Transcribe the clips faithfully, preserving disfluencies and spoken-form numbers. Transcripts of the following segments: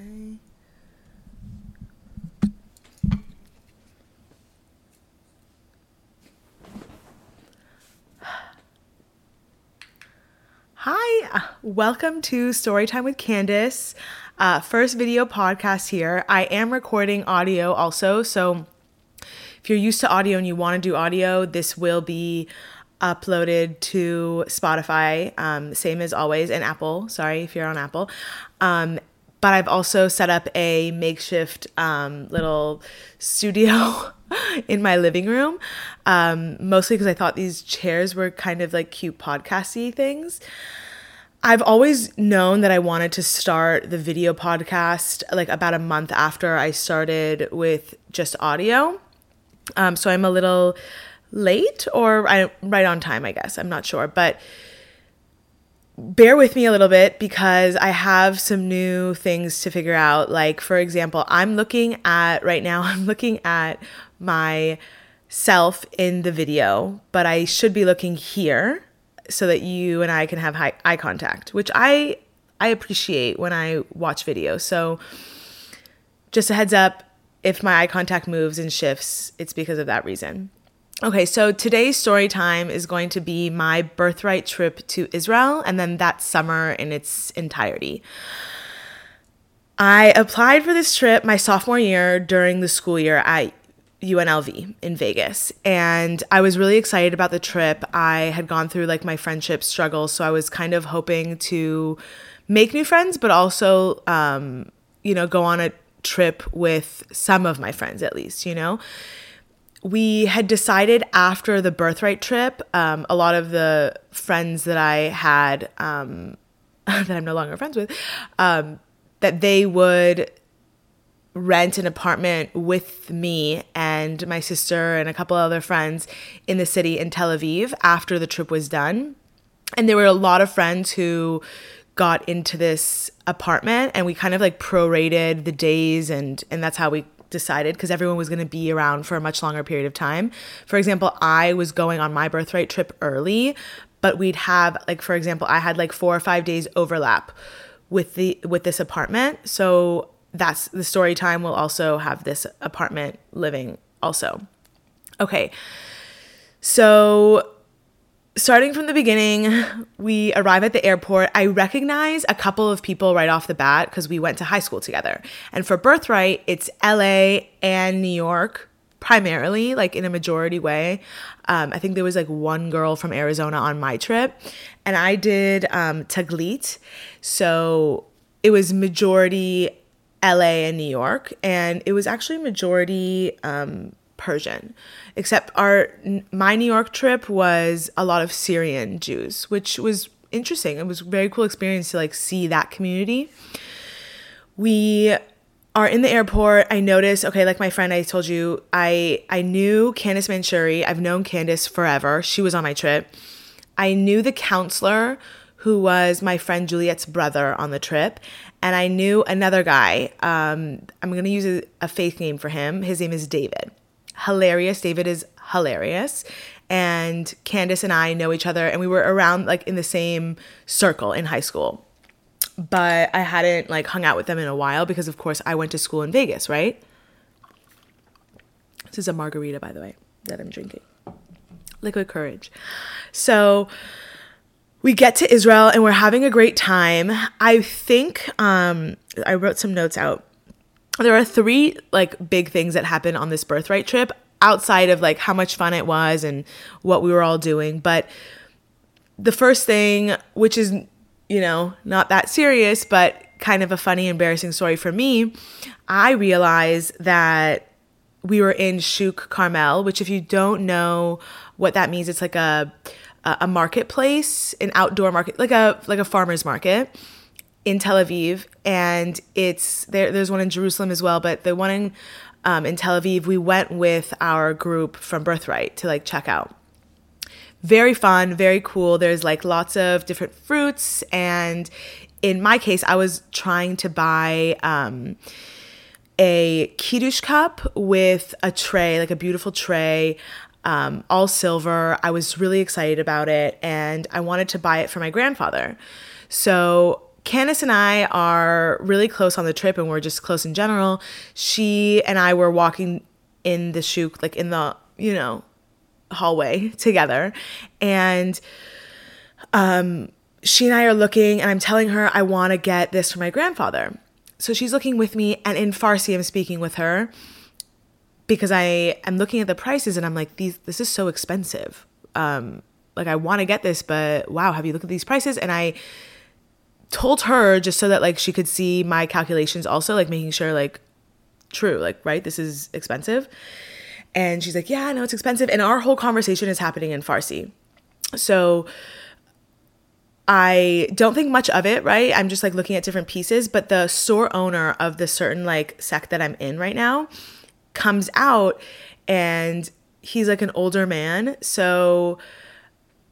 Okay. Hi, welcome to Storytime with Candace. Uh, first video podcast here. I am recording audio also, so if you're used to audio and you want to do audio, this will be uploaded to Spotify, um, same as always, and Apple. Sorry if you're on Apple. Um, but I've also set up a makeshift um, little studio in my living room, um, mostly because I thought these chairs were kind of like cute podcasty things. I've always known that I wanted to start the video podcast like about a month after I started with just audio. Um, so I'm a little late or I, right on time, I guess. I'm not sure, but bear with me a little bit because I have some new things to figure out. Like, for example, I'm looking at right now, I'm looking at myself in the video, but I should be looking here so that you and I can have high, eye contact, which I, I appreciate when I watch videos. So just a heads up, if my eye contact moves and shifts, it's because of that reason. Okay, so today's story time is going to be my Birthright trip to Israel and then that summer in its entirety. I applied for this trip my sophomore year during the school year at U N L V in Vegas, and I was really excited about the trip. I had gone through like my friendship struggles, so I was kind of hoping to make new friends, but also, um, you know, go on a trip with some of my friends at least, you know. We had decided after the Birthright trip, um, a lot of the friends that I had, um, that I'm no longer friends with, um, that they would rent an apartment with me and my sister and a couple other friends in the city in Tel Aviv after the trip was done. And there were a lot of friends who got into this apartment, and we kind of like prorated the days, and, and that's how we decided, because everyone was going to be around for a much longer period of time. For example, I was going on my Birthright trip early, but we'd have like, for example, I had like four or five days overlap with the with this apartment. So that's the story time will also have this apartment living also. Okay, so starting from the beginning, we arrive at the airport. I recognize a couple of people right off the bat because we went to high school together. And for Birthright, it's L A and New York primarily, like in a majority way. Um, I think there was like one girl from Arizona on my trip. And I did um, Taglit. So it was majority L A and New York. And it was actually majority um Persian, except our my New York trip was a lot of Syrian Jews, which was interesting. It was a very cool experience to like see that community. We are in the airport. I noticed, okay, like my friend I told you, I I knew Candace Manshuri. I've known Candace forever. She was on my trip. I knew the counselor who was my friend Juliet's brother on the trip. And I knew another guy. Um, I'm going to use a, a fake name for him. His name is David. Hilarious. David is hilarious. And Candace and I know each other, and we were around like in the same circle in high school. But I hadn't like hung out with them in a while because of course I went to school in Vegas, right? This is a margarita, by the way, that I'm drinking. Liquid courage. So we get to Israel and we're having a great time. I think um, I wrote some notes out. There are three like big things that happened on this Birthright trip outside of like how much fun it was and what we were all doing. But the first thing, which is, you know, not that serious, but kind of a funny, embarrassing story for me, I realized that we were in Shuk Carmel, which if you don't know what that means, it's like a a marketplace, an outdoor market, like a like a farmer's market in Tel Aviv, and it's there. There's one in Jerusalem as well, but the one in um, in Tel Aviv, we went with our group from Birthright to like check out. Very fun, very cool. There's like lots of different fruits, and in my case, I was trying to buy um, a kiddush cup with a tray, like a beautiful tray. Um, all silver. I was really excited about it, and I wanted to buy it for my grandfather. So Candace and I are really close on the trip, and we're just close in general. She and I were walking in the shuk, like in the, you know, hallway together. And um, she and I are looking, and I'm telling her I want to get this for my grandfather. So she's looking with me, and in Farsi I'm speaking with her because I am looking at the prices, and I'm like, these, this is so expensive. Um, like I want to get this, but wow, have you looked at these prices? And I told her just so that like she could see my calculations also, like making sure like true, like, right, this is expensive. And she's like, yeah, I know it's expensive. And our whole conversation is happening in Farsi. So I don't think much of it, right? I'm just like looking at different pieces, but the store owner of this certain like sect that I'm in right now comes out, and he's like an older man. So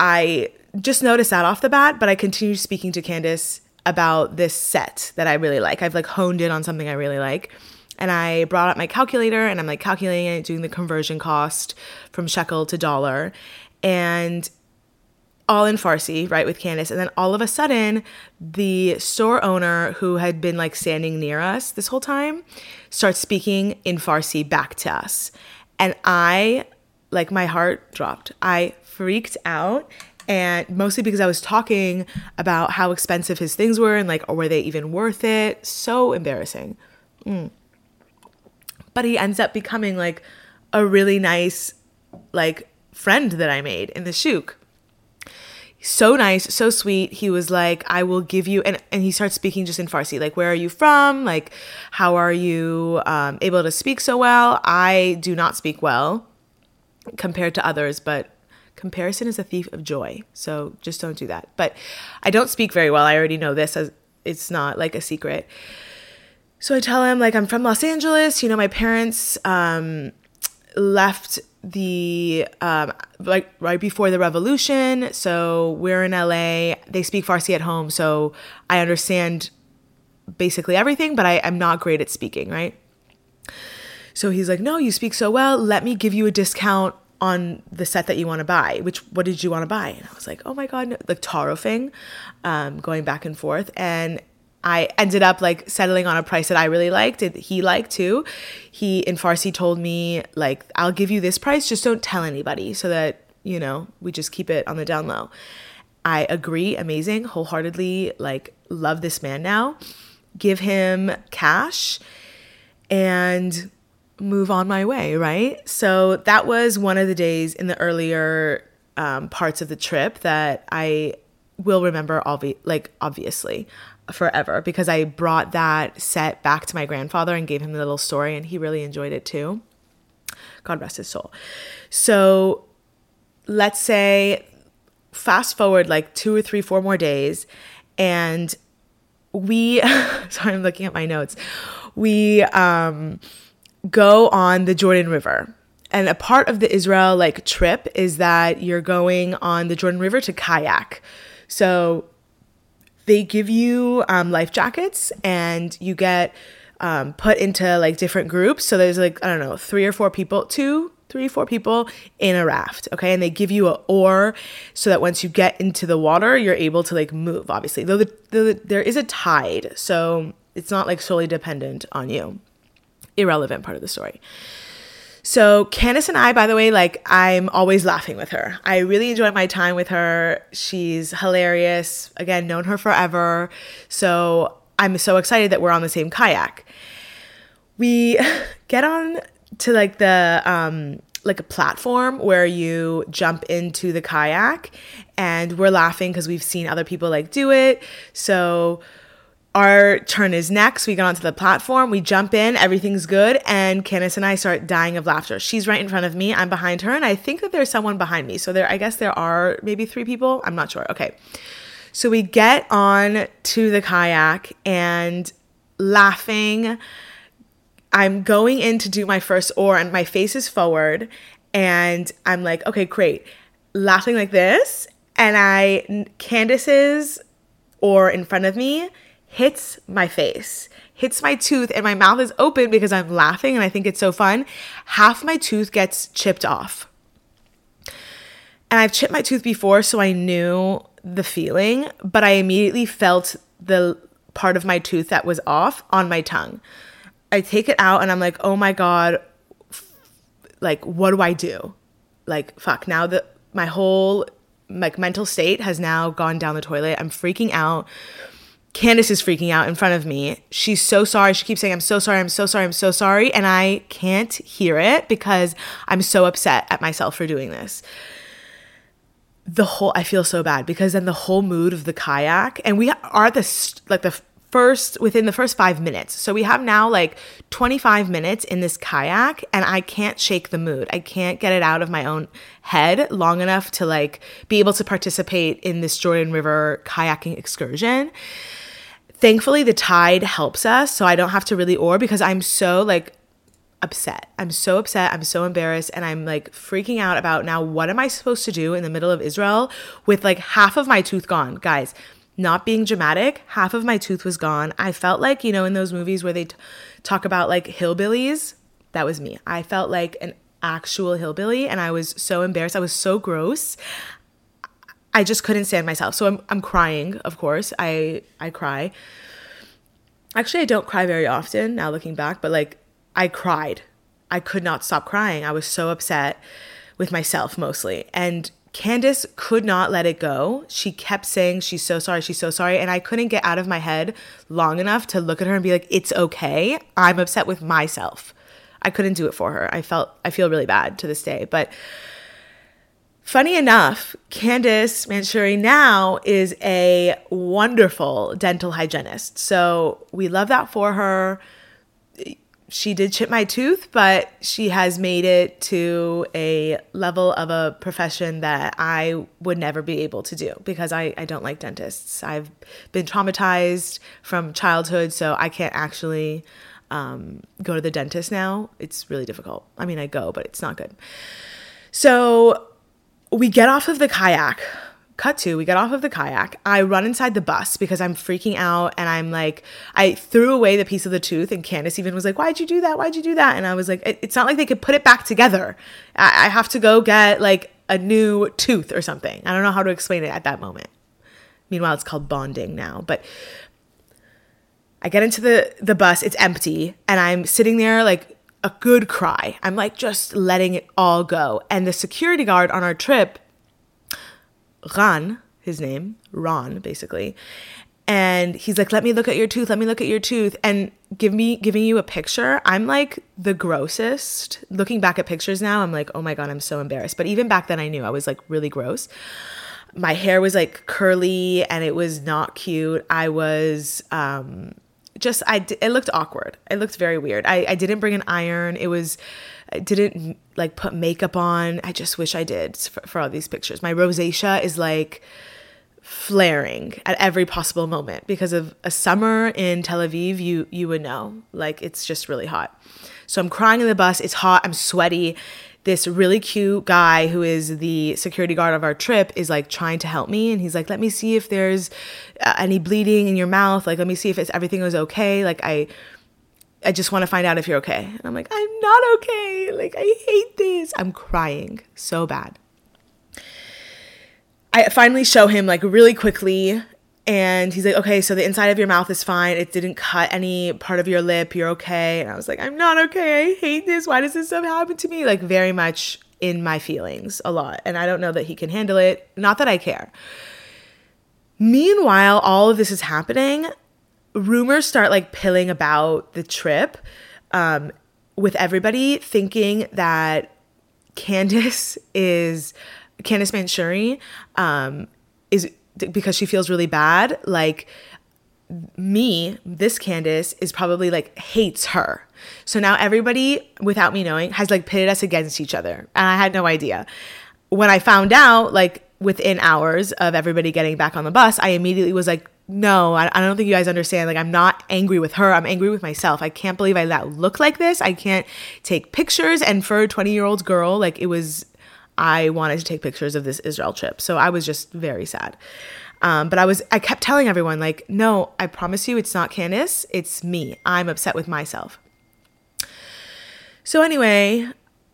I just noticed that off the bat, but I continued speaking to Candace about this set that I really like. I've like honed in on something I really like. And I brought up my calculator, and I'm like calculating it, doing the conversion cost from shekel to dollar, and all in Farsi, right, with Candace. And then all of a sudden, the store owner who had been like standing near us this whole time starts speaking in Farsi back to us. And I, like, my heart dropped. I freaked out. And mostly because I was talking about how expensive his things were and like, or were they even worth it? So embarrassing. Mm. But he ends up becoming like a really nice, like friend that I made in the shuk. So nice, so sweet. He was like, I will give you, and, and he starts speaking just in Farsi, like, where are you from? Like, how are you um, able to speak so well? I do not speak well compared to others, but comparison is a thief of joy. So just don't do that. But I don't speak very well. I already know this. As it's not like a secret. So I tell him, like, I'm from Los Angeles. You know, my parents um, left the, um, like, right before the revolution. So we're in L A. They speak Farsi at home. So I understand basically everything, but I, I'm not great at speaking, right? So he's like, no, you speak so well. Let me give you a discount on the set that you want to buy. Which, what did you want to buy? And I was like, oh my God, no. Like tarofing, um, going back and forth. And I ended up like settling on a price that I really liked and he liked too. He in Farsi told me like, I'll give you this price, just don't tell anybody so that, you know, we just keep it on the down low. I agree, amazing, wholeheartedly, like love this man now, give him cash and move on my way, right? So that was one of the days in the earlier um, parts of the trip that I will remember, obvi- like obviously, forever, because I brought that set back to my grandfather and gave him the little story, and he really enjoyed it too. God rest his soul. So let's say fast forward like two or three, four more days, and we, sorry, I'm looking at my notes. We, um, go on the Jordan River. And a part of the Israel like trip is that you're going on the Jordan River to kayak. So they give you um, life jackets, and you get um, put into like different groups. So there's like, I don't know, three or four people, two, three, four people in a raft. Okay. And they give you an oar so that once you get into the water, you're able to like move, obviously, though the, the, there is a tide. So it's not like solely dependent on you. Irrelevant part of the story. So Candace and I, by the way, like I'm always laughing with her. I really enjoy my time with her. She's hilarious. Again, known her forever. So I'm so excited that we're on the same kayak. We get on to like the um, like a platform where you jump into the kayak, and we're laughing because we've seen other people like do it. So our turn is next. We get onto the platform. We jump in. Everything's good. And Candace and I start dying of laughter. She's right in front of me. I'm behind her. And I think that there's someone behind me. So there, I guess there are maybe three people. I'm not sure. Okay. So we get on to the kayak and laughing. I'm going in to do my first oar, and my face is forward. And I'm like, okay, great. Laughing like this. And I, Candace's oar in front of me hits my face, hits my tooth, and my mouth is open because I'm laughing and I think it's so fun. Half my tooth gets chipped off. And I've chipped my tooth before, so I knew the feeling, but I immediately felt the part of my tooth that was off on my tongue. I take it out and I'm like, oh my God, like, what do I do? Like, fuck, now that my whole like mental state has now gone down the toilet. I'm freaking out. Candace is freaking out in front of me. She's so sorry. She keeps saying, I'm so sorry. I'm so sorry. I'm so sorry. And I can't hear it because I'm so upset at myself for doing this. The whole, I feel so bad because then the whole mood of the kayak, and we are at this, like the first, within the first five minutes. So we have now like twenty-five minutes in this kayak and I can't shake the mood. I can't get it out of my own head long enough to like be able to participate in this Jordan River kayaking excursion. Thankfully the tide helps us. So I don't have to really oar because I'm so like upset. I'm so upset. I'm so embarrassed. And I'm like freaking out about now, what am I supposed to do in the middle of Israel with like half of my tooth gone? Guys, not being dramatic, half of my tooth was gone. I felt like, you know, in those movies where they t- talk about like hillbillies, that was me. I felt like an actual hillbilly and I was so embarrassed. I was so gross. I just couldn't stand myself. So I'm I'm crying, of course. I I cry. Actually, I don't cry very often now looking back, but like I cried. I could not stop crying. I was so upset with myself mostly. And Candace could not let it go. She kept saying, she's so sorry, she's so sorry. And I couldn't get out of my head long enough to look at her and be like, it's okay. I'm upset with myself. I couldn't do it for her. I felt, I feel really bad to this day. But funny enough, Candace Manshuri now is a wonderful dental hygienist. So we love that for her. She did chip my tooth, but she has made it to a level of a profession that I would never be able to do because I, I don't like dentists. I've been traumatized from childhood, so I can't actually um, go to the dentist now. It's really difficult. I mean, I go, but it's not good. So we get off of the kayak. Cut to, we get off of the kayak. I run inside the bus because I'm freaking out and I'm like, I threw away the piece of the tooth and Candace even was like, why'd you do that? Why'd you do that? And I was like, it, it's not like they could put it back together. I, I have to go get like a new tooth or something. I don't know how to explain it at that moment. Meanwhile, it's called bonding now, but I get into the, the bus, it's empty and I'm sitting there like a good cry. I'm like just letting it all go. And the security guard on our trip, Ron, his name, Ron, basically. And he's like, let me look at your tooth. Let me look at your tooth. And give me, giving you a picture. I'm like the grossest. Looking back at pictures now, I'm like, oh my God, I'm so embarrassed. But even back then I knew I was like really gross. My hair was like curly and it was not cute. I was um, just, I, it looked awkward. It looked very weird. I, I didn't bring an iron. It was, I didn't like put makeup on. I just wish I did for, for all these pictures. My rosacea is like flaring at every possible moment because of a summer in Tel Aviv. You, you would know, like it's just really hot. So I'm crying in the bus. It's hot. I'm sweaty. This really cute guy who is the security guard of our trip is like trying to help me. And he's like, let me see if there's uh, any bleeding in your mouth. Like, let me see if it's, everything was okay. Like I, I just want to find out if you're okay. And I'm like, I'm not okay. Like, I hate this. I'm crying so bad. I finally show him like really quickly. And he's like, okay, so the inside of your mouth is fine. It didn't cut any part of your lip. You're okay. And I was like, I'm not okay. I hate this. Why does this stuff happen to me? Like very much in my feelings a lot. And I don't know that he can handle it. Not that I care. Meanwhile, all of this is happening. Rumors start like pilling about the trip um, with everybody thinking that Candace is, Candace Manshuri um, is, because she feels really bad, like me, this Candace is probably like hates her. So now everybody without me knowing has like pitted us against each other. And I had no idea. When I found out, like within hours of everybody getting back on the bus, I immediately was like, no, I don't think you guys understand. Like, I'm not angry with her. I'm angry with myself. I can't believe I let look like this. I can't take pictures. And for a twenty-year-old girl, like it was, I wanted to take pictures of this Israel trip. So I was just very sad. Um, but I was, I kept telling everyone like, no, I promise you it's not Candace. It's me. I'm upset with myself. So anyway,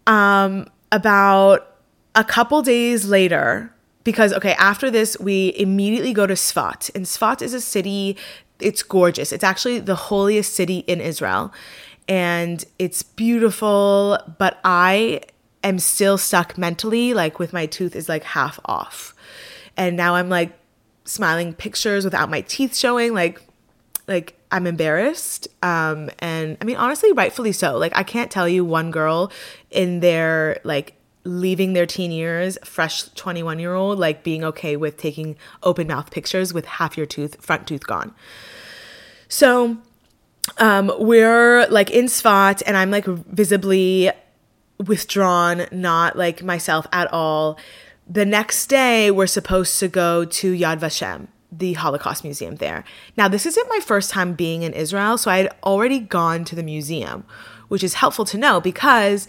um, about a couple days later, because, okay, after this, we immediately go to Tzfat. And Tzfat is a city, it's gorgeous. It's actually the holiest city in Israel. And it's beautiful, but I am still stuck mentally, like with my tooth is like half off. And now I'm like smiling pictures without my teeth showing, like, like I'm embarrassed. Um, and I mean, honestly, rightfully so. Like, I can't tell you one girl in their like leaving their teen years, fresh twenty-one year old, like being okay with taking open mouth pictures with half your tooth, front tooth gone. So um, we're like in Tzfat and I'm like visibly withdrawn, not like myself at all. The next day we're supposed to go to Yad Vashem, the Holocaust Museum there. Now, this isn't my first time being in Israel, so I had already gone to the museum, which is helpful to know because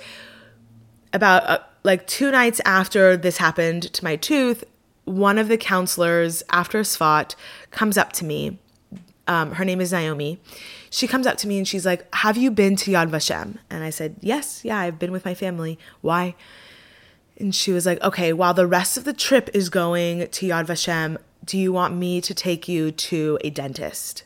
about uh, like two nights after this happened to my tooth, one of the counselors after Tzfat comes up to me. Um, her name is Naomi. She comes up to me and she's like, have you been to Yad Vashem? And I said, yes, yeah, I've been with my family. Why? And she was like, okay, while the rest of the trip is going to Yad Vashem, do you want me to take you to a dentist?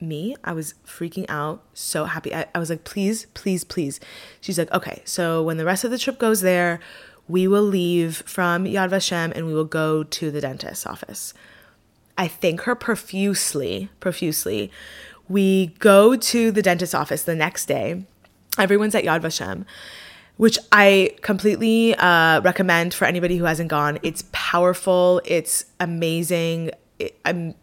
Me? I was freaking out, so happy. I, I was like, please, please, please. She's like, okay, so when the rest of the trip goes there, we will leave from Yad Vashem and we will go to the dentist's office. I thank her profusely, profusely. We go to the dentist's office the next day. Everyone's at Yad Vashem, which I completely uh, recommend for anybody who hasn't gone. It's powerful. It's amazing. It, I'm,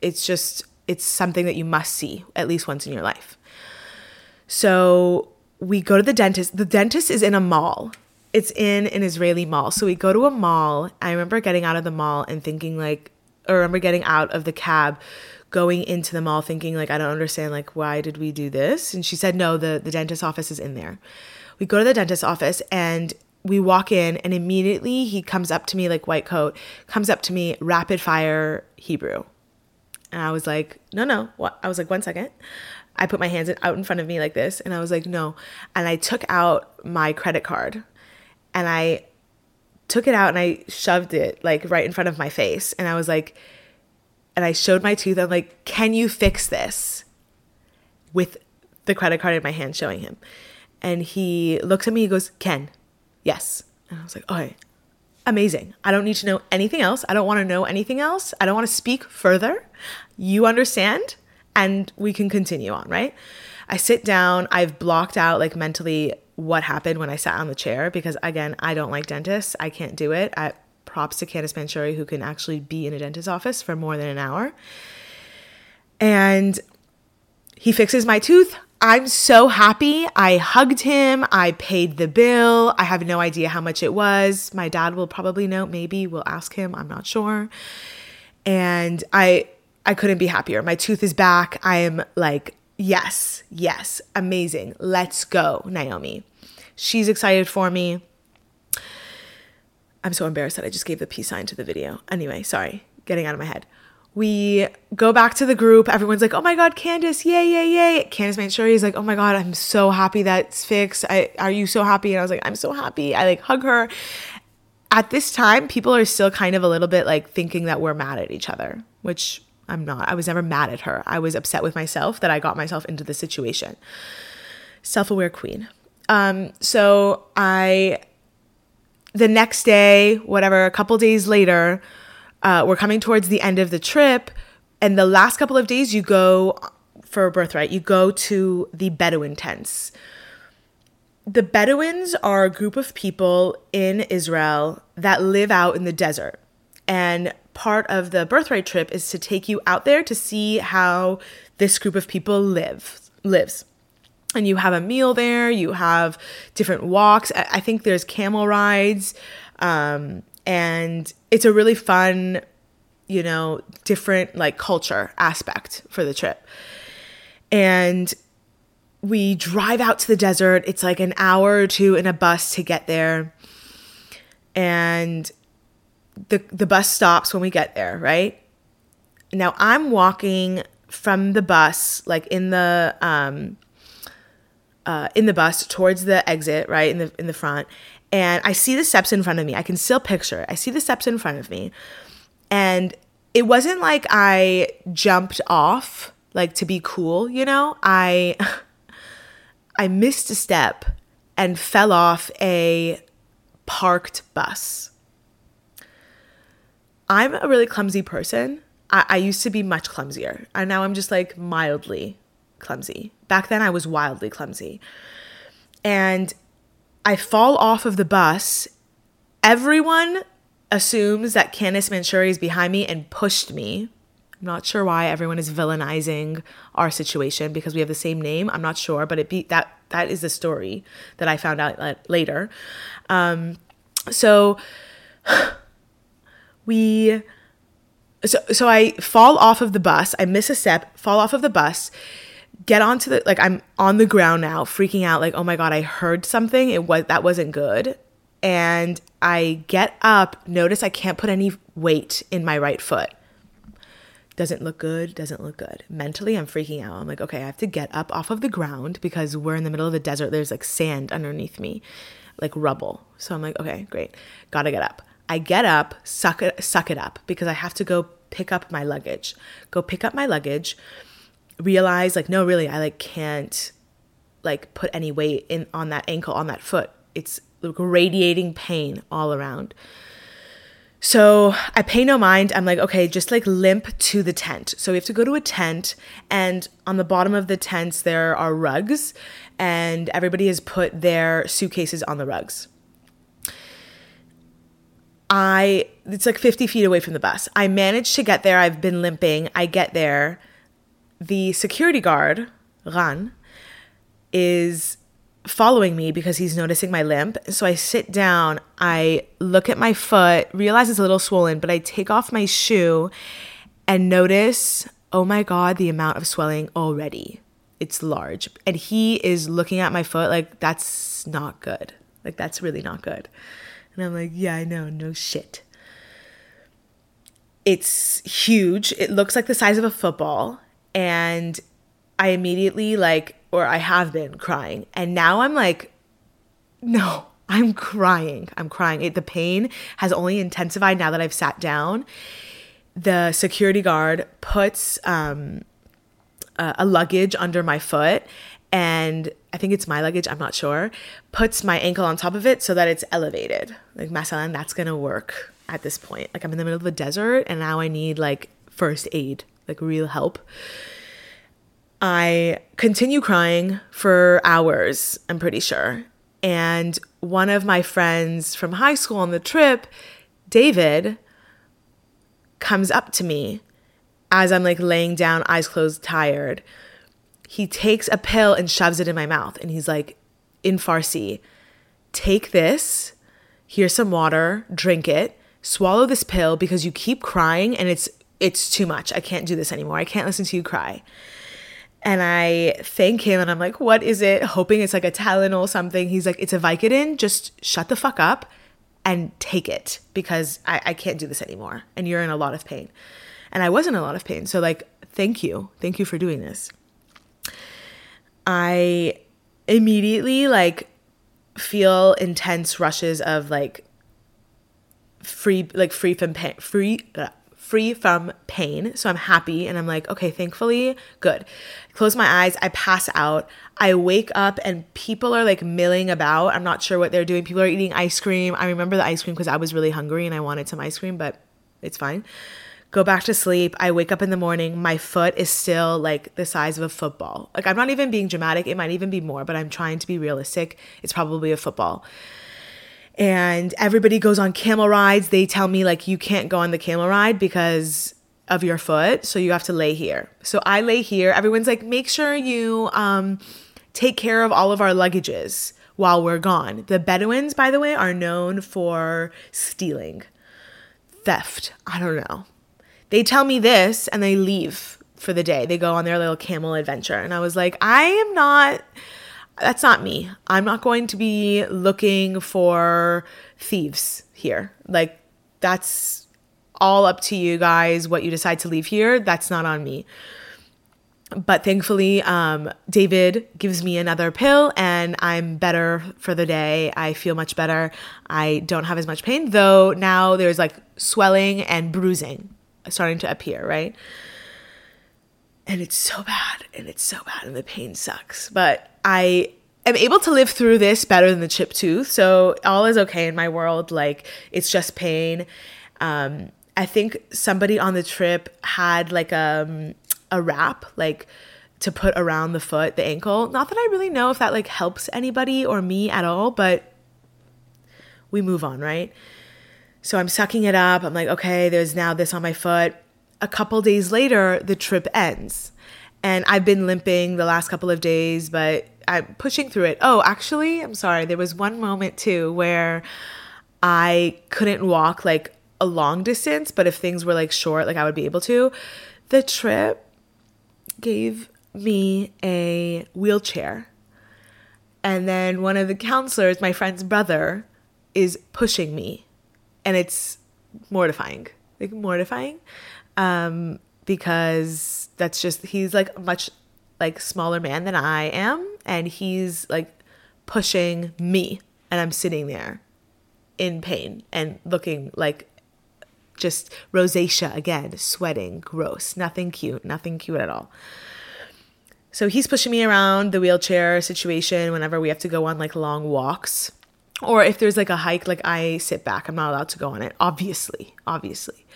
it's just, it's something that you must see at least once in your life. So we go to the dentist. The dentist is in a mall. It's in an Israeli mall. So we go to a mall. I remember getting out of the mall and thinking like, I remember getting out of the cab, going into the mall thinking like, I don't understand, like, why did we do this? And she said, no, the, the dentist's office is in there. We go to the dentist's office and we walk in and immediately he comes up to me, like white coat, comes up to me, rapid fire Hebrew. And I was like, no, no. What? I was like, one second. I put my hands out in front of me like this. And I was like, no. And I took out my credit card and I took it out and I shoved it like right in front of my face. And I was like, and I showed my tooth. I'm like, can you fix this? With the credit card in my hand showing him. And he looks at me, he goes, Ken, yes. And I was like, all right, amazing. I don't need to know anything else. I don't want to know anything else. I don't want to speak further. You understand? And we can continue on, right? I sit down. I've blocked out like mentally what happened when I sat on the chair because, again, I don't like dentists. I can't do it. I, props to Candace Manshuri, who can actually be in a dentist's office for more than an hour. And he fixes my tooth. I'm so happy. I hugged him. I paid the bill. I have no idea how much it was. My dad will probably know. Maybe we'll ask him. I'm not sure. And I I couldn't be happier. My tooth is back. I am like, yes, yes, amazing. Let's go, Naomi. She's excited for me. I'm so embarrassed that I just gave the peace sign to the video. Anyway, sorry, getting out of my head. We go back to the group. Everyone's like, oh my God, Candace, yay, yay, yay. Candace Manshuri is like, oh my God, I'm so happy that's fixed. I, are you so happy? And I was like, I'm so happy. I like hug her. At this time, people are still kind of a little bit like thinking that we're mad at each other, which I'm not. I was never mad at her. I was upset with myself that I got myself into this situation. Self-aware queen. Um, so I, the next day, whatever, a couple days later, Uh, we're coming towards the end of the trip. And the last couple of days you go for Birthright, you go to the Bedouin tents. The Bedouins are a group of people in Israel that live out in the desert. And part of the Birthright trip is to take you out there to see how this group of people live, lives. And you have a meal there. You have different walks. I, I think there's camel rides. Um, And it's a really fun, you know, different like culture aspect for the trip. And we drive out to the desert. It's like an hour or two in a bus to get there. And the the bus stops when we get there, right? Now I'm walking from the bus, like in the um, uh, in the bus towards the exit, right? In the in the front. And I see the steps in front of me. I can still picture it. I see the steps in front of me. And it wasn't like I jumped off, like to be cool, you know? I I missed a step and fell off a parked bus. I'm a really clumsy person. I, I used to be much clumsier. And now I'm just like mildly clumsy. Back then I was wildly clumsy. And I fall off of the bus. Everyone assumes that Candace Manshuri is behind me and pushed me. I'm not sure why everyone is villainizing our situation because we have the same name. I'm not sure, but it be that that is the story that I found out later. Um, so we, so so I fall off of the bus. I miss a step, fall off of the bus. Get onto the, like, I'm on the ground now, freaking out, like, oh my God, I heard something. It was, that wasn't good. And I get up, notice I can't put any weight in my right foot. Doesn't look good, doesn't look good. Mentally, I'm freaking out. I'm like, okay, I have to get up off of the ground because we're in the middle of the desert. There's like sand underneath me, like rubble. So I'm like, okay, great. Gotta get up. I get up, suck it, suck it up because I have to go pick up my luggage. Go pick up my luggage. Realize like, no, really, I like can't like put any weight in on that ankle, on that foot. It's like radiating pain all around. So I pay no mind. I'm like, okay, just like limp to the tent. So we have to go to a tent, and on the bottom of the tents, there are rugs, and everybody has put their suitcases on the rugs. I, it's like fifty feet away from the bus. I managed to get there. I've been limping. I get there. The security guard, Ran, is following me because he's noticing my limp. So I sit down, I look at my foot, realize it's a little swollen, but I take off my shoe and notice, oh my God, the amount of swelling already. It's large. And he is looking at my foot like, that's not good. Like, that's really not good. And I'm like, yeah, I know, no shit. It's huge. It looks like the size of a football. And I immediately like, or I have been crying. And now I'm like, no, I'm crying. I'm crying. It, the pain has only intensified now that I've sat down. The security guard puts um, a, a luggage under my foot. And I think it's my luggage. I'm not sure. Puts my ankle on top of it so that it's elevated. Like, Masalan, that's going to work at this point. Like, I'm in the middle of a desert and now I need like first aid. Like real help. I continue crying for hours, I'm pretty sure. And one of my friends from high school on the trip, David, comes up to me as I'm like laying down, eyes closed, tired. He takes a pill and shoves it in my mouth. And he's like, in Farsi, take this, here's some water, drink it, swallow this pill because you keep crying and it's It's too much. I can't do this anymore. I can't listen to you cry. And I thank him and I'm like, what is it? Hoping it's like a Tylenol or something. He's like, it's a Vicodin. Just shut the fuck up and take it because I, I can't do this anymore. And you're in a lot of pain. And I was in a lot of pain. So like, thank you. Thank you for doing this. I immediately like feel intense rushes of like free, like free from pain, free, uh, free from pain. So I'm happy and I'm like, okay, thankfully, good. I close my eyes. I pass out. I wake up and people are like milling about. I'm not sure what they're doing. People are eating ice cream. I remember the ice cream because I was really hungry and I wanted some ice cream, but it's fine. Go back to sleep. I wake up in the morning. My foot is still like the size of a football. Like, I'm not even being dramatic. It might even be more, but I'm trying to be realistic. It's probably a football. And everybody goes on camel rides. They tell me like, you can't go on the camel ride because of your foot. So you have to lay here. So I lay here. Everyone's like, make sure you um, take care of all of our luggages while we're gone. The Bedouins, by the way, are known for stealing, theft. I don't know. They tell me this and they leave for the day. They go on their little camel adventure. And I was like, I am not... That's not me. I'm not going to be looking for thieves here. Like, that's all up to you guys, what you decide to leave here. That's not on me. But thankfully, um, David gives me another pill and I'm better for the day. I feel much better. I don't have as much pain, though now there's like swelling and bruising starting to appear, right? And it's so bad, and it's so bad, and the pain sucks. But I am able to live through this better than the chipped tooth, so all is okay in my world. Like, it's just pain. Um, I think somebody on the trip had like a... a wrap, like, to put around the foot, the ankle. Not that I really know if that like helps anybody or me at all, but we move on, right? So I'm sucking it up. I'm like, okay, there's now this on my foot. A couple days later, the trip ends. And I've been limping the last couple of days, but I'm pushing through it. Oh, actually, I'm sorry. There was one moment too where I couldn't walk like a long distance, but if things were like short, like I would be able to. The trip gave me a wheelchair. And then one of the counselors, my friend's brother, is pushing me. And it's mortifying, like mortifying, um, because that's just, he's like much like smaller man than I am. And he's like pushing me. And I'm sitting there in pain and looking like just rosacea again, sweating, gross, nothing cute, nothing cute at all. So he's pushing me around the wheelchair situation whenever we have to go on like long walks, or if there's like a hike, like I sit back, I'm not allowed to go on it, obviously, obviously.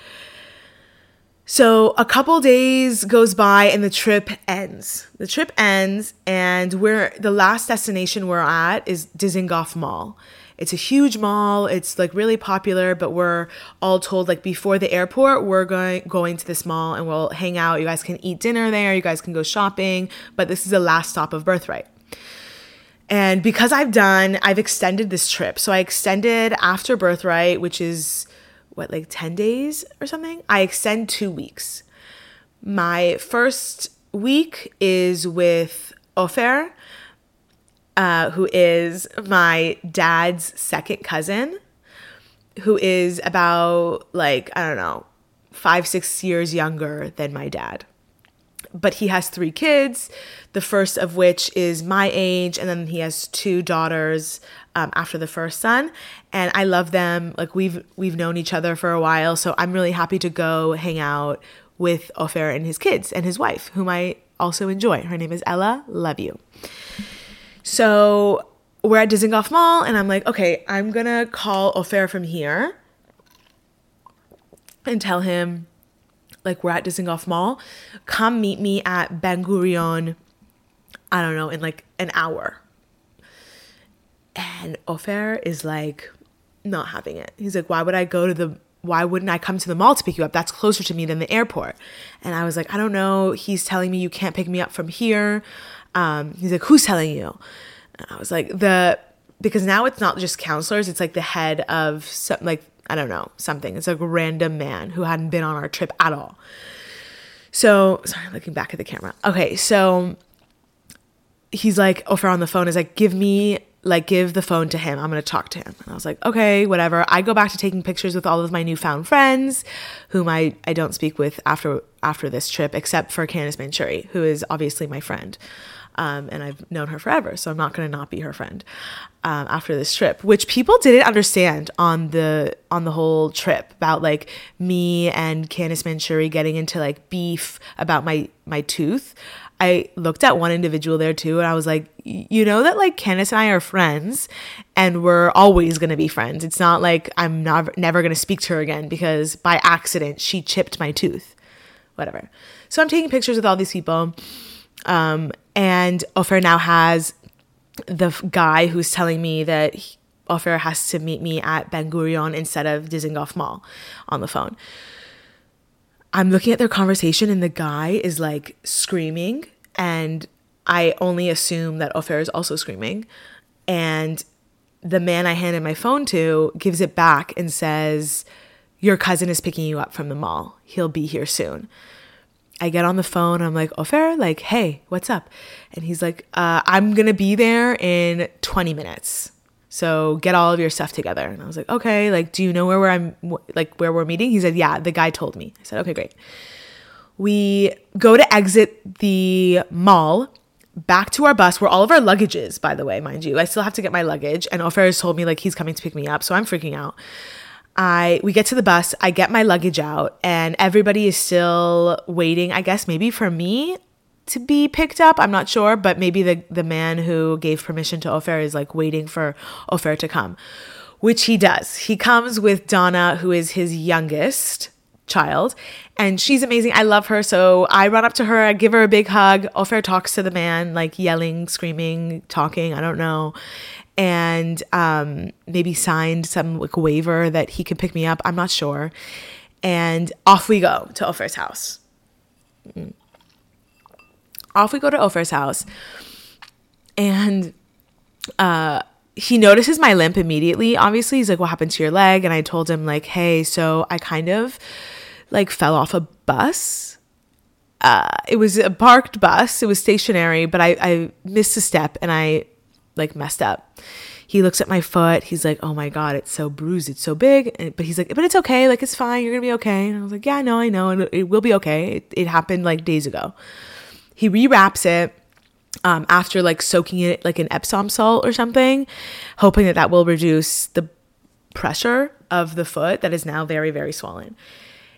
So a couple days goes by and the trip ends. The trip ends and we're, the last destination we're at is Dizengoff Mall. It's a huge mall. It's like really popular, but we're all told like before the airport, we're going going to this mall and we'll hang out. You guys can eat dinner there. You guys can go shopping, but this is the last stop of Birthright. And because I've done, I've extended this trip. So I extended after Birthright, which is what, like ten days or something? I extend two weeks. My first week is with Ofer, Uh, who is my dad's second cousin, who is about like, I don't know, five, six years younger than my dad. But he has three kids, the first of which is my age, and then he has two daughters um, after the first son. And I love them. Like we've we've known each other for a while, so I'm really happy to go hang out with Ofer and his kids and his wife, whom I also enjoy. Her name is Ella. Love you. So we're at Dizengoff Mall, and I'm like, okay, I'm going to call Ofer from here and tell him, like, we're at Dizengoff Mall. Come meet me at Ben Gurion, I don't know, in, like, an hour. And Ofer is, like, not having it. He's like, why would I go to the why wouldn't I come to the mall to pick you up? That's closer to me than the airport. And I was like, I don't know. He's telling me you can't pick me up from here. Um, he's like, who's telling you? And I was like, the, because now it's not just counselors. It's like the head of some, like, I don't know, something. It's like a random man who hadn't been on our trip at all. So sorry, I'm looking back at the camera. Okay. So he's like, Ofer on the phone is like, give me, like, give the phone to him. I'm going to talk to him. And I was like, okay, whatever. I go back to taking pictures with all of my newfound friends, whom I, I don't speak with after, after this trip, except for Candace Manshuri, who is obviously my friend. Um, and I've known her forever, so I'm not going to not be her friend um, after this trip, which people didn't understand on the on the whole trip about like me and Candace Manshuri getting into like beef about my my tooth. I looked at one individual there too, and I was like, you know that like Candace and I are friends, and we're always going to be friends. It's not like I'm not, never going to speak to her again because by accident she chipped my tooth, whatever. So I'm taking pictures with all these people. Um, and Ofer now has the guy who's telling me that he, Ofer has to meet me at Ben Gurion instead of Dizengoff Mall on the phone. I'm looking at their conversation and the guy is like screaming, and I only assume that Ofer is also screaming. And the man I handed my phone to gives it back and says, your cousin is picking you up from the mall. He'll be here soon. I get on the phone. I'm like, Ofer, like, hey, what's up? And he's like, uh, I'm going to be there in twenty minutes. So get all of your stuff together. And I was like, okay, like, do you know where, where I'm, like, where we're meeting? He said, yeah, the guy told me. I said, okay, great. We go to exit the mall back to our bus, where all of our luggage is, by the way, mind you. I still have to get my luggage, and Ofer has told me, like, he's coming to pick me up, so I'm freaking out. I we get to the bus, I get my luggage out, and everybody is still waiting, I guess, maybe for me to be picked up. I'm not sure, but maybe the, the man who gave permission to Ofer is, like, waiting for Ofer to come, which he does. He comes with Donna, who is his youngest child, and she's amazing. I love her. So I run up to her, I give her a big hug. Ofer talks to the man, like, yelling, screaming, talking, I don't know, and um, maybe signed some, like, waiver that he could pick me up, I'm not sure. And off we go to Ofer's house. Mm. Off we go to Ofer's house, and uh, he notices my limp immediately. Obviously, he's like, "What happened to your leg?" And I told him, like, "Hey, so I kind of, like, fell off a bus. Uh, it was a parked bus. It was stationary, but I, I missed a step and I, like, messed up." He looks at my foot. He's like, "Oh my God, it's so bruised. It's so big." And, but he's like, "But it's okay. Like, it's fine. You're going to be okay." And I was like, "Yeah, I know, I know. And it will be okay. It, it happened, like, days ago." He rewraps it um, after, like, soaking it, like, in Epsom salt or something, hoping that that will reduce the pressure of the foot that is now very, very swollen.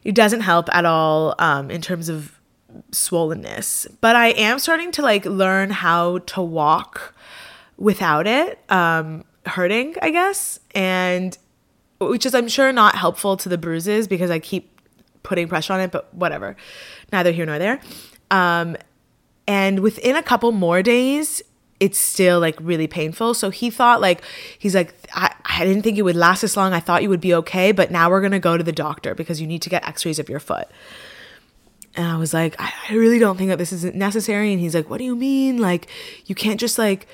It doesn't help at all um, in terms of swollenness. But I am starting to, like, learn how to walk without it um, hurting, I guess, and which is, I'm sure, not helpful to the bruises because I keep putting pressure on it, but whatever. Neither here nor there. Um, and within a couple more days, it's still, like, really painful. So he thought, like, he's like, I, I didn't think it would last this long. I thought you would be okay, but now we're going to go to the doctor because you need to get x-rays of your foot. And I was like, I, I really don't think that this is necessary. And he's like, "What do you mean? Like, you can't just, like,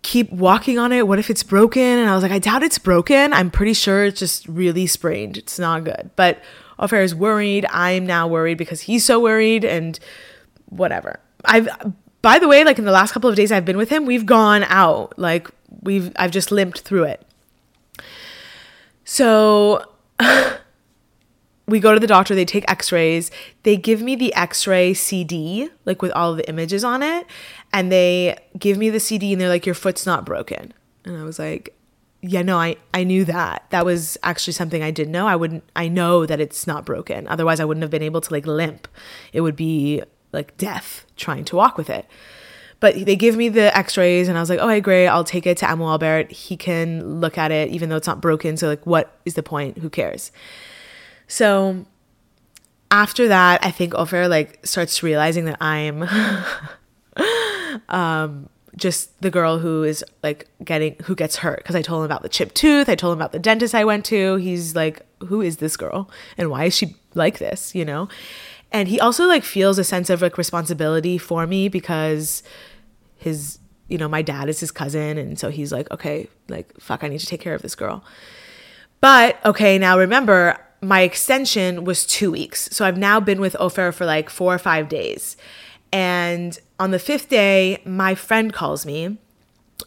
keep walking on it. What if it's broken?" And I was like, "I doubt it's broken. I'm pretty sure it's just really sprained. It's not good." But Ofer is worried. I'm now worried because he's so worried, and whatever. I've, by the way, like, in the last couple of days I've been with him, we've gone out. Like, we've, I've just limped through it. So we go to the doctor, they take x-rays, they give me the x-ray C D, like, with all of the images on it. And they give me the C D and they're like, "Your foot's not broken." And I was like, "Yeah, no, I, I knew that. That was actually something I did know. I wouldn't, I know that it's not broken. Otherwise I wouldn't have been able to, like, limp. It would be, like, death trying to walk with it." But they give me the x-rays and I was like, "Okay, great. I'll take it to Amal Albert. He can look at it even though it's not broken. So, like, what is the point? Who cares?" So after that, I think Ofer, like, starts realizing that I'm um, just the girl who is, like, getting, who gets hurt. Cause I told him about the chipped tooth. I told him about the dentist I went to. He's like, "Who is this girl and why is she like this?" You know? And he also, like, feels a sense of, like, responsibility for me because his, you know, my dad is his cousin. And so he's like, "Okay, like, fuck, I need to take care of this girl." But okay, now remember, my extension was two weeks. So I've now been with Ofer for, like, four or five days. And on the fifth day, my friend calls me.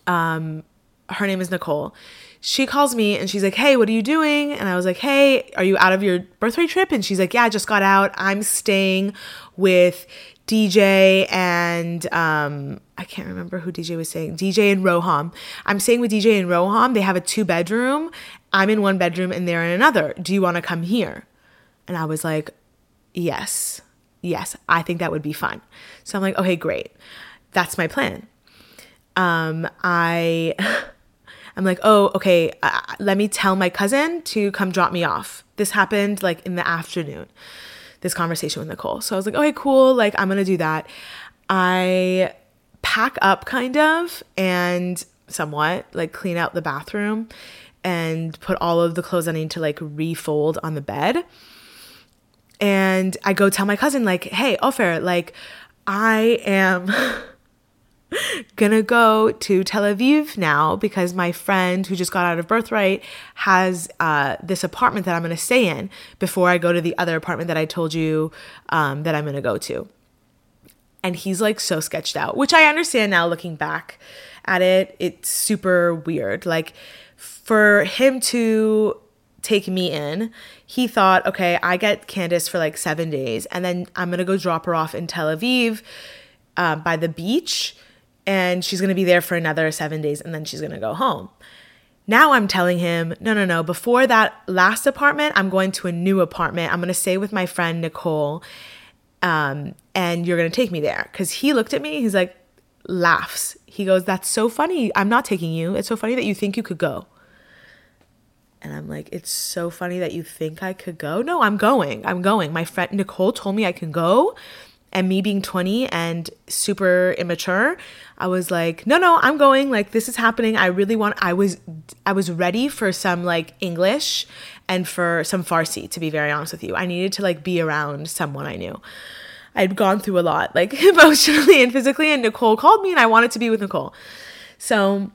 Um, her name is Nicole. She calls me and she's like, "Hey, what are you doing?" And I was like, "Hey, are you out of your birthright trip?" And she's like, "Yeah, I just got out. I'm staying with D J and um, I can't remember who D J was saying. D J and Roham. I'm staying with D J and Roham. They have a two bedroom. I'm in one bedroom and they're in another. Do you want to come here?" And I was like, yes, yes, I think that would be fun. So I'm like, okay, great. That's my plan. Um, I, I'm like, oh, okay, uh, let me tell my cousin to come drop me off. This happened, like, in the afternoon, this conversation with Nicole. So I was like, okay, cool. Like, I'm going to do that. I pack up kind of and somewhat, like, clean out the bathroom and put all of the clothes I need to, like, refold on the bed. And I go tell my cousin, like, "Hey, Ofer, like, I am gonna go to Tel Aviv now because my friend who just got out of Birthright has uh, this apartment that I'm gonna stay in before I go to the other apartment that I told you um, that I'm gonna go to." And he's, like, so sketched out, which I understand now looking back at it. It's super weird. Like, for him to take me in, he thought, okay, I get Candace for like seven days and then I'm going to go drop her off in Tel Aviv uh, by the beach, and she's going to be there for another seven days and then she's going to go home. Now I'm telling him, no, no, no, before that last apartment, I'm going to a new apartment. I'm going to stay with my friend Nicole, um, and you're going to take me there. Because he looked at me, he's like, laughs. He goes, that's so funny. I'm not taking you. It's so funny that you think you could go. And I'm like, it's so funny that you think I could go? No, I'm going. I'm going. My friend Nicole told me I can go. And me being twenty and super immature, I was like, no, no, I'm going. Like, this is happening. I really want, I was, I was ready for some like English and for some Farsi, to be very honest with you. I needed to like be around someone I knew. I'd gone through a lot, like emotionally and physically, and Nicole called me and I wanted to be with Nicole. So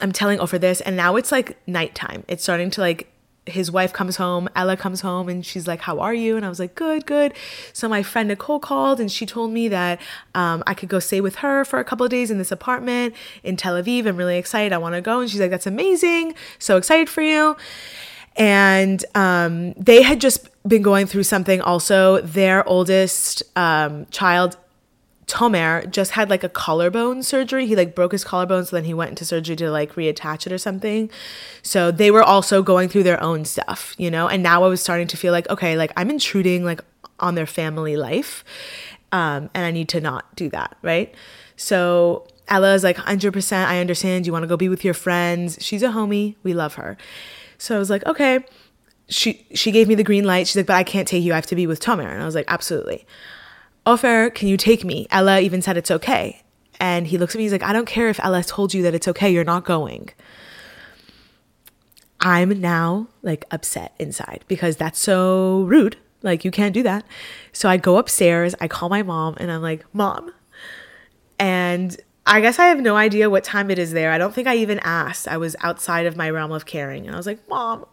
I'm telling Ofer this, and now it's like nighttime. It's starting to like, his wife comes home, Ella comes home, and she's like, how are you? And I was like, good, good. So my friend Nicole called and she told me that um, I could go stay with her for a couple of days in this apartment in Tel Aviv. I'm really excited. I want to go. And she's like, that's amazing. So excited for you. And um, they had just been going through something also. Their oldest um, child, Tomer, just had like a collarbone surgery. He like broke his collarbone, so then he went into surgery to like reattach it or something. So they were also going through their own stuff, you know? And now I was starting to feel like, okay, like I'm intruding like on their family life, um, and I need to not do that, right? So Ella is like, one hundred percent, I understand. You want to go be with your friends. She's a homie. We love her. So I was like, okay. She she gave me the green light. She's like, but I can't take you. I have to be with Tomer. And I was like, absolutely. Ofer, can you take me? Ella even said it's okay. And he looks at me, he's like, I don't care if Ella told you that it's okay, you're not going. I'm now like upset inside because that's so rude. Like, you can't do that. So I go upstairs, I call my mom, and I'm like, Mom. And I guess I have no idea what time it is there. I don't think I even asked. I was outside of my realm of caring. And I was like, Mom,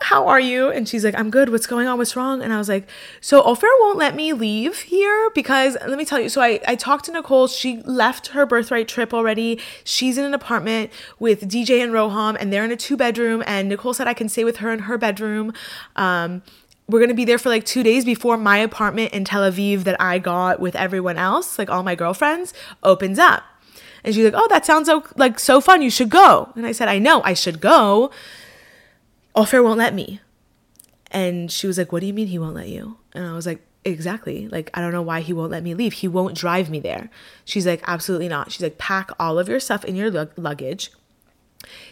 how are you? And she's like, I'm good. What's going on? What's wrong? And I was like, so Ofer won't let me leave here because, let me tell you. So I, I talked to Nicole. She left her Birthright trip already. She's in an apartment with D J and Roham, and they're in a two bedroom. And Nicole said I can stay with her in her bedroom. Um, we're going to be there for like two days before my apartment in Tel Aviv that I got with everyone else, like all my girlfriends, opens up. And she's like, oh, that sounds so, like so fun. You should go. And I said, I know I should go. Ofer won't let me. And she was like, what do you mean he won't let you? And I was like, exactly. Like, I don't know why he won't let me leave. He won't drive me there. She's like, absolutely not. She's like, pack all of your stuff in your lug- luggage,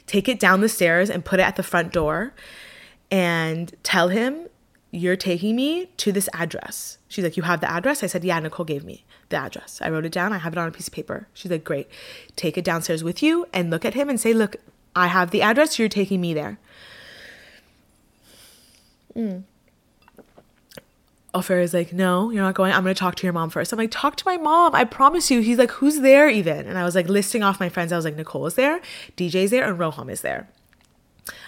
take it down the stairs and put it at the front door and tell him, you're taking me to this address. She's like, you have the address? I said, yeah, Nicole gave me the address. I wrote it down. I have it on a piece of paper. She's like, great. Take it downstairs with you and look at him and say, look, I have the address. You're taking me there. Mm. Ofer is like, no, you're not going. I'm going to talk to your mom first. I'm like, talk to my mom. I promise you. He's like, who's there even? And I was like listing off my friends. I was like, Nicole is there, D J's there, and Roham is there.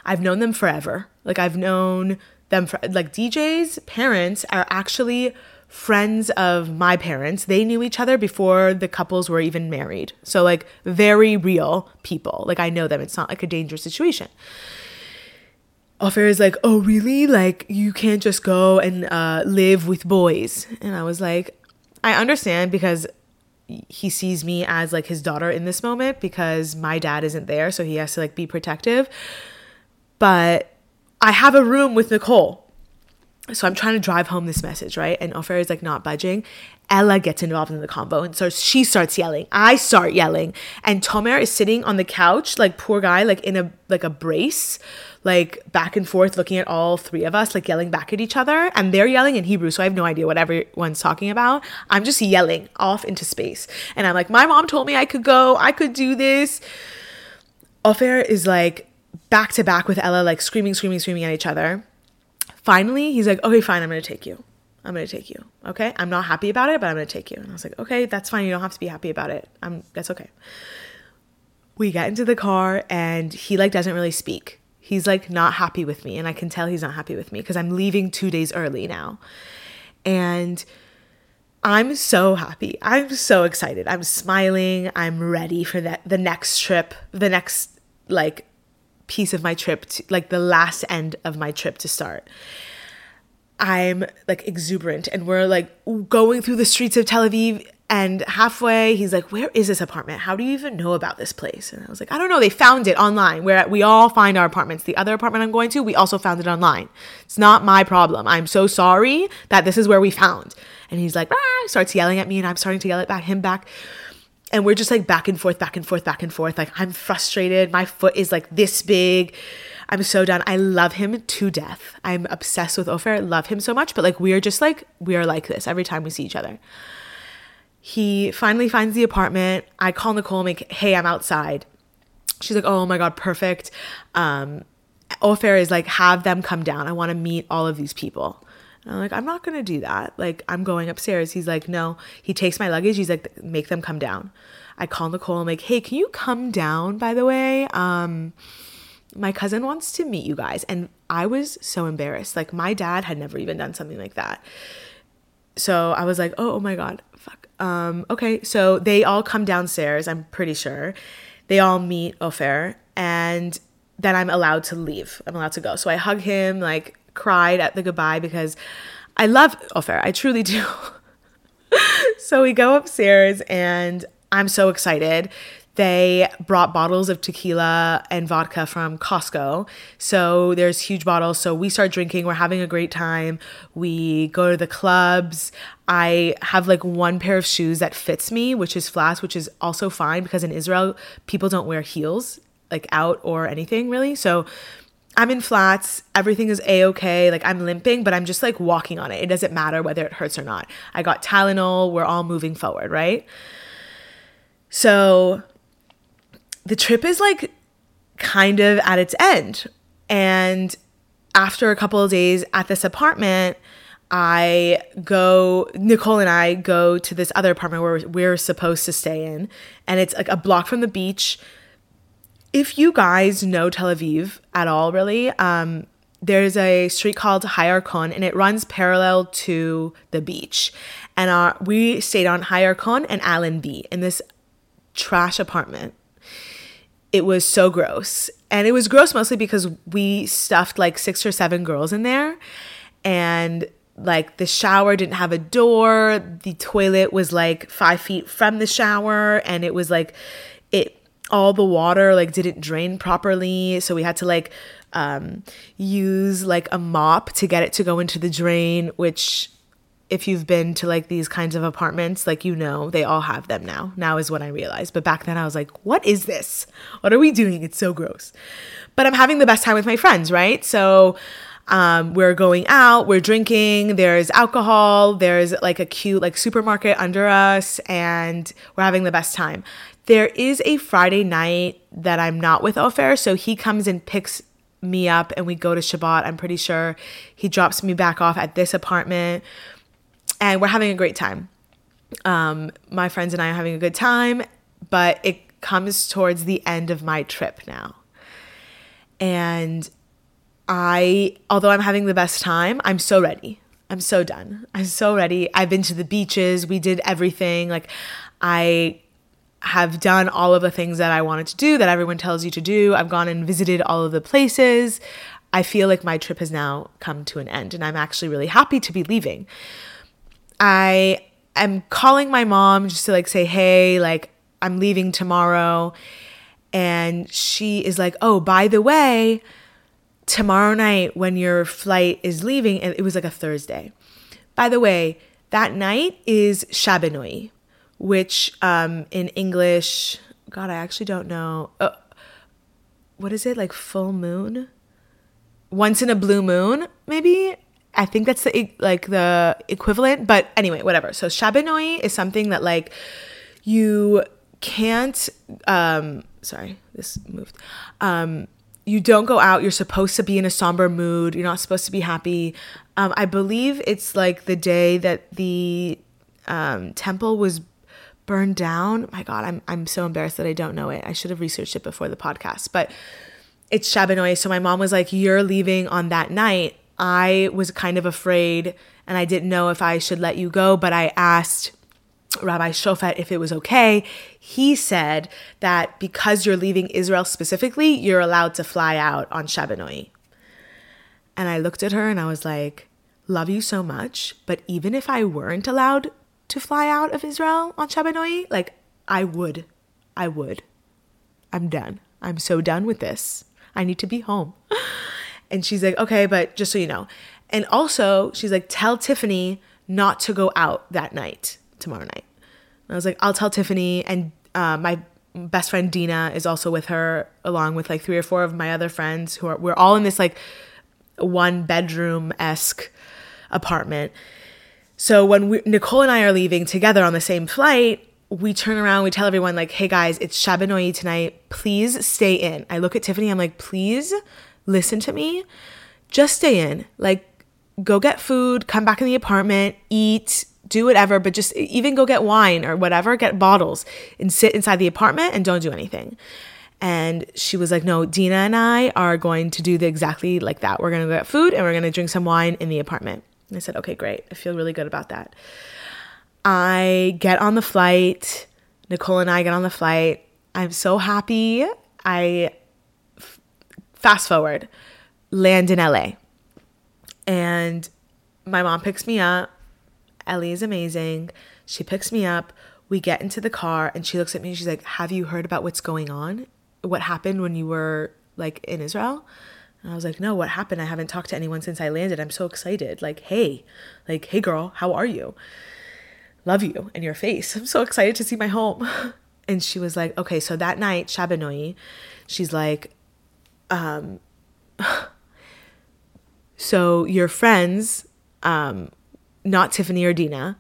I've known them forever. Like, I've known them for, like, D J's parents are actually friends of my parents. They knew each other before the couples were even married. So like, very real people. Like, I know them. It's not like a dangerous situation. Ofer is like, oh, really? Like, you can't just go and uh, live with boys. And I was like, I understand, because he sees me as like his daughter in this moment because my dad isn't there. So he has to like be protective. But I have a room with Nicole. So I'm trying to drive home this message, right? And Ofer is like not budging. Ella gets involved in the convo, and so she starts yelling. I start yelling. And Tomer is sitting on the couch, like poor guy, like in a like a brace, like back and forth looking at all three of us, like yelling back at each other. And they're yelling in Hebrew, so I have no idea what everyone's talking about. I'm just yelling off into space. And I'm like, my mom told me I could go. I could do this. Ofer is like back to back with Ella, like screaming, screaming, screaming at each other. Finally, he's like, okay, fine, I'm going to take you. I'm going to take you. Okay. I'm not happy about it, but I'm going to take you. And I was like, okay, that's fine. You don't have to be happy about it. I'm, that's okay. We get into the car and he like doesn't really speak. He's like not happy with me. And I can tell he's not happy with me because I'm leaving two days early now. And I'm so happy. I'm so excited. I'm smiling. I'm ready for that, the next trip, the next like piece of my trip, to, like the last end of my trip to start. I'm like exuberant, and we're like going through the streets of Tel Aviv, and halfway he's like, where is this apartment? How do you even know about this place? And I was like, I don't know. They found it online, where we all find our apartments. The other apartment I'm going to, we also found it online. It's not my problem. I'm so sorry that this is where we found. And he's like, ah, starts yelling at me, and I'm starting to yell at back, him back. And we're just like back and forth, back and forth, back and forth. Like I'm frustrated. My foot is like this big. I'm so done. I love him to death. I'm obsessed with Ofer. I love him so much. But like, we are just like, we are like this every time we see each other. He finally finds the apartment. I call Nicole, I'm like, hey, I'm outside. She's like, oh my God, perfect. Um, Ofer is like, have them come down. I want to meet all of these people. And I'm like, I'm not going to do that. Like, I'm going upstairs. He's like, no. He takes my luggage. He's like, make them come down. I call Nicole. I'm like, hey, can you come down, by the way? Um... My cousin wants to meet you guys. And I was so embarrassed. Like, my dad had never even done something like that. So I was like, oh, oh my God, fuck. Um, okay, so they all come downstairs, I'm pretty sure. They all meet Ofer, and then I'm allowed to leave. I'm allowed to go. So I hug him, like, cried at the goodbye because I love Ofer. I truly do. So we go upstairs, and I'm so excited. They brought bottles of tequila and vodka from Costco. So there's huge bottles. So we start drinking. We're having a great time. We go to the clubs. I have like one pair of shoes that fits me, which is flats, which is also fine because in Israel, people don't wear heels like out or anything really. So I'm in flats. Everything is A-okay. Like I'm limping, but I'm just like walking on it. It doesn't matter whether it hurts or not. I got Tylenol. We're all moving forward, right? So the trip is like kind of at its end. And after a couple of days at this apartment, I go, Nicole and I go to this other apartment where we're supposed to stay in. And it's like a block from the beach. If you guys know Tel Aviv at all, really, um, there's a street called Hayarkon, and it runs parallel to the beach. And our, we stayed on Hayarkon and Allenby in this trash apartment. It was so gross. And it was gross mostly because we stuffed like six or seven girls in there. And like the shower didn't have a door. The toilet was like five feet from the shower. And it was like it all the water like didn't drain properly. So we had to like um, use like a mop to get it to go into the drain, which if you've been to like these kinds of apartments, like, you know, they all have them now. Now is what I realized. But back then I was like, what is this? What are we doing? It's so gross. But I'm having the best time with my friends, right? So um, we're going out, we're drinking, there's alcohol, there's like a cute like supermarket under us, and we're having the best time. There is a Friday night that I'm not with Ofer, so he comes and picks me up and we go to Shabbat, I'm pretty sure. He drops me back off at this apartment. And we're having a great time. Um, my friends and I are having a good time, but it comes towards the end of my trip now. And I, although I'm having the best time, I'm so ready. I'm so done. I'm so ready. I've been to the beaches. We did everything. Like I have done all of the things that I wanted to do, that everyone tells you to do. I've gone and visited all of the places. I feel like my trip has now come to an end, and I'm actually really happy to be leaving. I am calling my mom just to like say, hey, like I'm leaving tomorrow. And she is like, oh, by the way, tomorrow night when your flight is leaving, and it was like a Thursday. By the way, that night is Shabbanoi, which um, in English, God, I actually don't know. Uh, what is it? Like full moon? Once in a blue moon, maybe? I think that's the like the equivalent, but anyway, whatever. So Shabbanoi is something that like you can't, um, sorry, this moved. Um, you don't go out. You're supposed to be in a somber mood. You're not supposed to be happy. Um, I believe it's like the day that the um, temple was burned down. My God, I'm I'm so embarrassed that I don't know it. I should have researched it before the podcast, but it's Shabbanoi. So my mom was like, you're leaving on that night. I was kind of afraid and I didn't know if I should let you go, but I asked Rabbi Shofet, if it was okay, he said that because you're leaving Israel specifically, you're allowed to fly out on Shabanoi. And I looked at her and I was like, love you so much, but even if I weren't allowed to fly out of Israel on Shabanoi, like, I would. I would. I'm done. I'm so done with this. I need to be home. And she's like, okay, but just so you know. And also, she's like, tell Tiffany not to go out that night, tomorrow night. And I was like, I'll tell Tiffany. And uh, my best friend Dina is also with her, along with like three or four of my other friends who are, we're all in this like one bedroom-esque apartment. So when we, Nicole and I are leaving together on the same flight, we turn around, we tell everyone like, hey guys, it's Shabanoi tonight. Please stay in. I look at Tiffany. I'm like, please listen to me. Just stay in. Like, go get food, come back in the apartment, eat, do whatever, but just even go get wine or whatever, get bottles and sit inside the apartment and don't do anything. And she was like, no, Dina and I are going to do the exactly like that. We're going to go get food and we're going to drink some wine in the apartment. And I said, okay, great. I feel really good about that. I get on the flight. Nicole and I get on the flight. I'm so happy. I f- fast forward, land in L A. And my mom picks me up. Ellie is amazing. She picks me up. We get into the car and she looks at me and she's like, have you heard about what's going on? What happened when you were like in Israel? And I was like, no, what happened? I haven't talked to anyone since I landed. I'm so excited. Like, hey, like, hey girl, how are you? Love you and your face. I'm so excited to see my home. And she was like, okay, so that night, Shabanoi, she's like, um, so your friends, um, not Tiffany or Dina,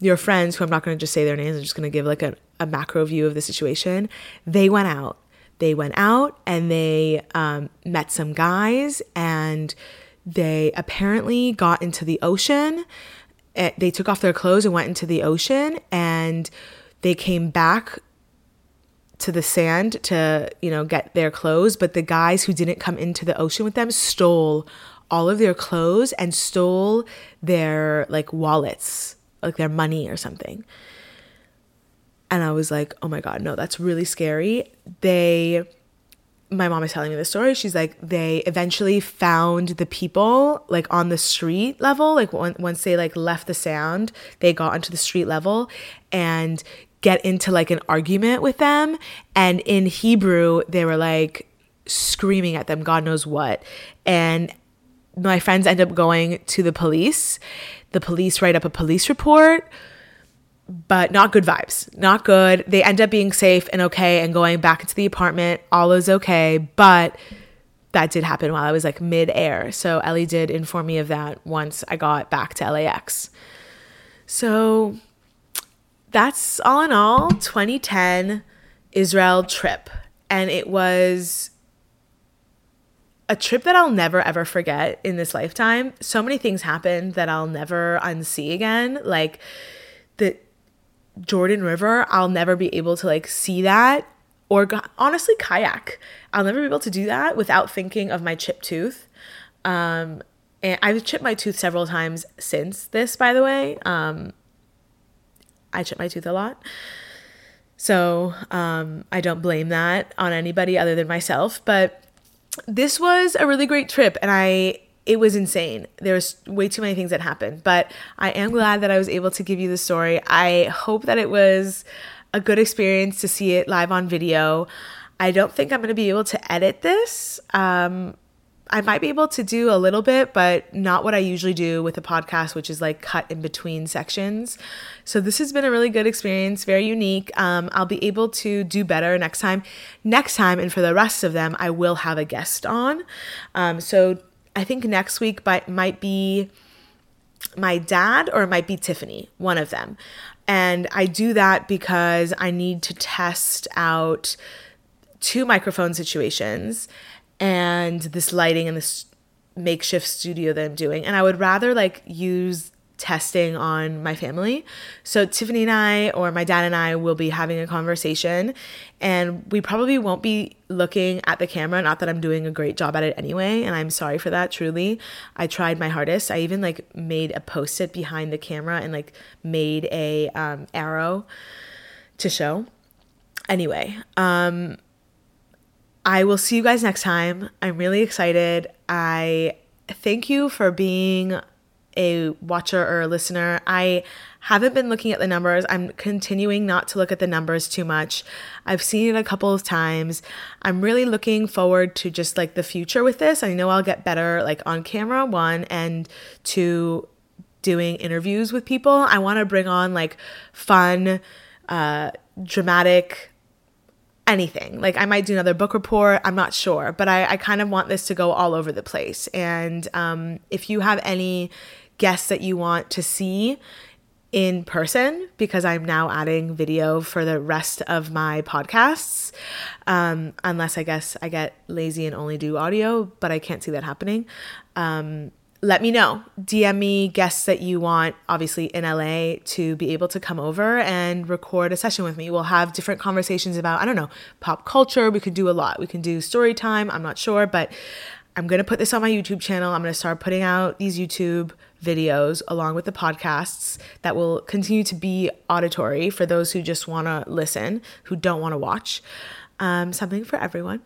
your friends, who I'm not going to just say their names, I'm just going to give like a, a macro view of the situation. They went out. They went out and they um, met some guys and they apparently got into the ocean. They took off their clothes and went into the ocean and they came back to the sand to, you know, get their clothes. But the guys who didn't come into the ocean with them stole all of their clothes and stole their like wallets, like their money or something. And I was like, oh my God, no, that's really scary. They, my mom is telling me the story. She's like, they eventually found the people like on the street level. Like on, once they like left the sound, they got onto the street level and get into like an argument with them. And in Hebrew, they were like screaming at them, God knows what. And my friends end up going to the police. The police write up a police report, but not good vibes, not good. They end up being safe and okay and going back into the apartment. All is okay, but that did happen while I was like mid-air. So Ellie did inform me of that once I got back to L A X. So that's all in all, twenty ten Israel trip. And it was a trip that I'll never, ever forget in this lifetime. So many things happened that I'll never unsee again. Like the Jordan River, I'll never be able to like see that, or go- honestly kayak. I'll never be able to do that without thinking of my chipped tooth. Um, and I've chipped my tooth several times since this, by the way. Um, I chip my tooth a lot. So um, I don't blame that on anybody other than myself, but this was a really great trip and I, it was insane. There was way too many things that happened, but I am glad that I was able to give you the story. I hope that it was a good experience to see it live on video. I don't think I'm going to be able to edit this. Um, I might be able to do a little bit, but not what I usually do with a podcast, which is like cut in between sections. So this has been a really good experience, very unique. Um, I'll be able to do better next time. Next time, and for the rest of them, I will have a guest on. Um, so I think next week by, might be my dad or it might be Tiffany, one of them. And I do that because I need to test out two microphone situations and this lighting and this makeshift studio that I'm doing. And I would rather like use testing on my family. So Tiffany and I, or my dad and I, will be having a conversation, and we probably won't be looking at the camera. Not that I'm doing a great job at it anyway, and I'm sorry for that, truly. I tried my hardest. I even like made a post-it behind the camera and like made a um, arrow to show. Anyway, um, I will see you guys next time. I'm really excited. I thank you for being a watcher or a listener. I haven't been looking at the numbers. I'm continuing not to look at the numbers too much. I've seen it a couple of times. I'm really looking forward to just like the future with this. I know I'll get better like on camera, one, and two, doing interviews with people. I want to bring on like fun, uh, dramatic, anything. Like I might do another book report. I'm not sure, but I, I kind of want this to go all over the place. And um, if you have any guests that you want to see in person, because I'm now adding video for the rest of my podcasts, um, unless I guess I get lazy and only do audio, but I can't see that happening. Um, let me know. D M me guests that you want, obviously in L A, to be able to come over and record a session with me. We'll have different conversations about, I don't know, pop culture. We could do a lot. We can do story time. I'm not sure, but I'm going to put this on my YouTube channel. I'm going to start putting out these YouTube videos along with the podcasts that will continue to be auditory for those who just want to listen, who don't want to watch. Um, something for everyone.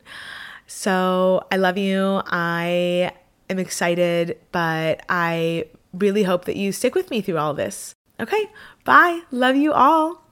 So I love you. I am excited, but I really hope that you stick with me through all this. Okay, bye. Love you all.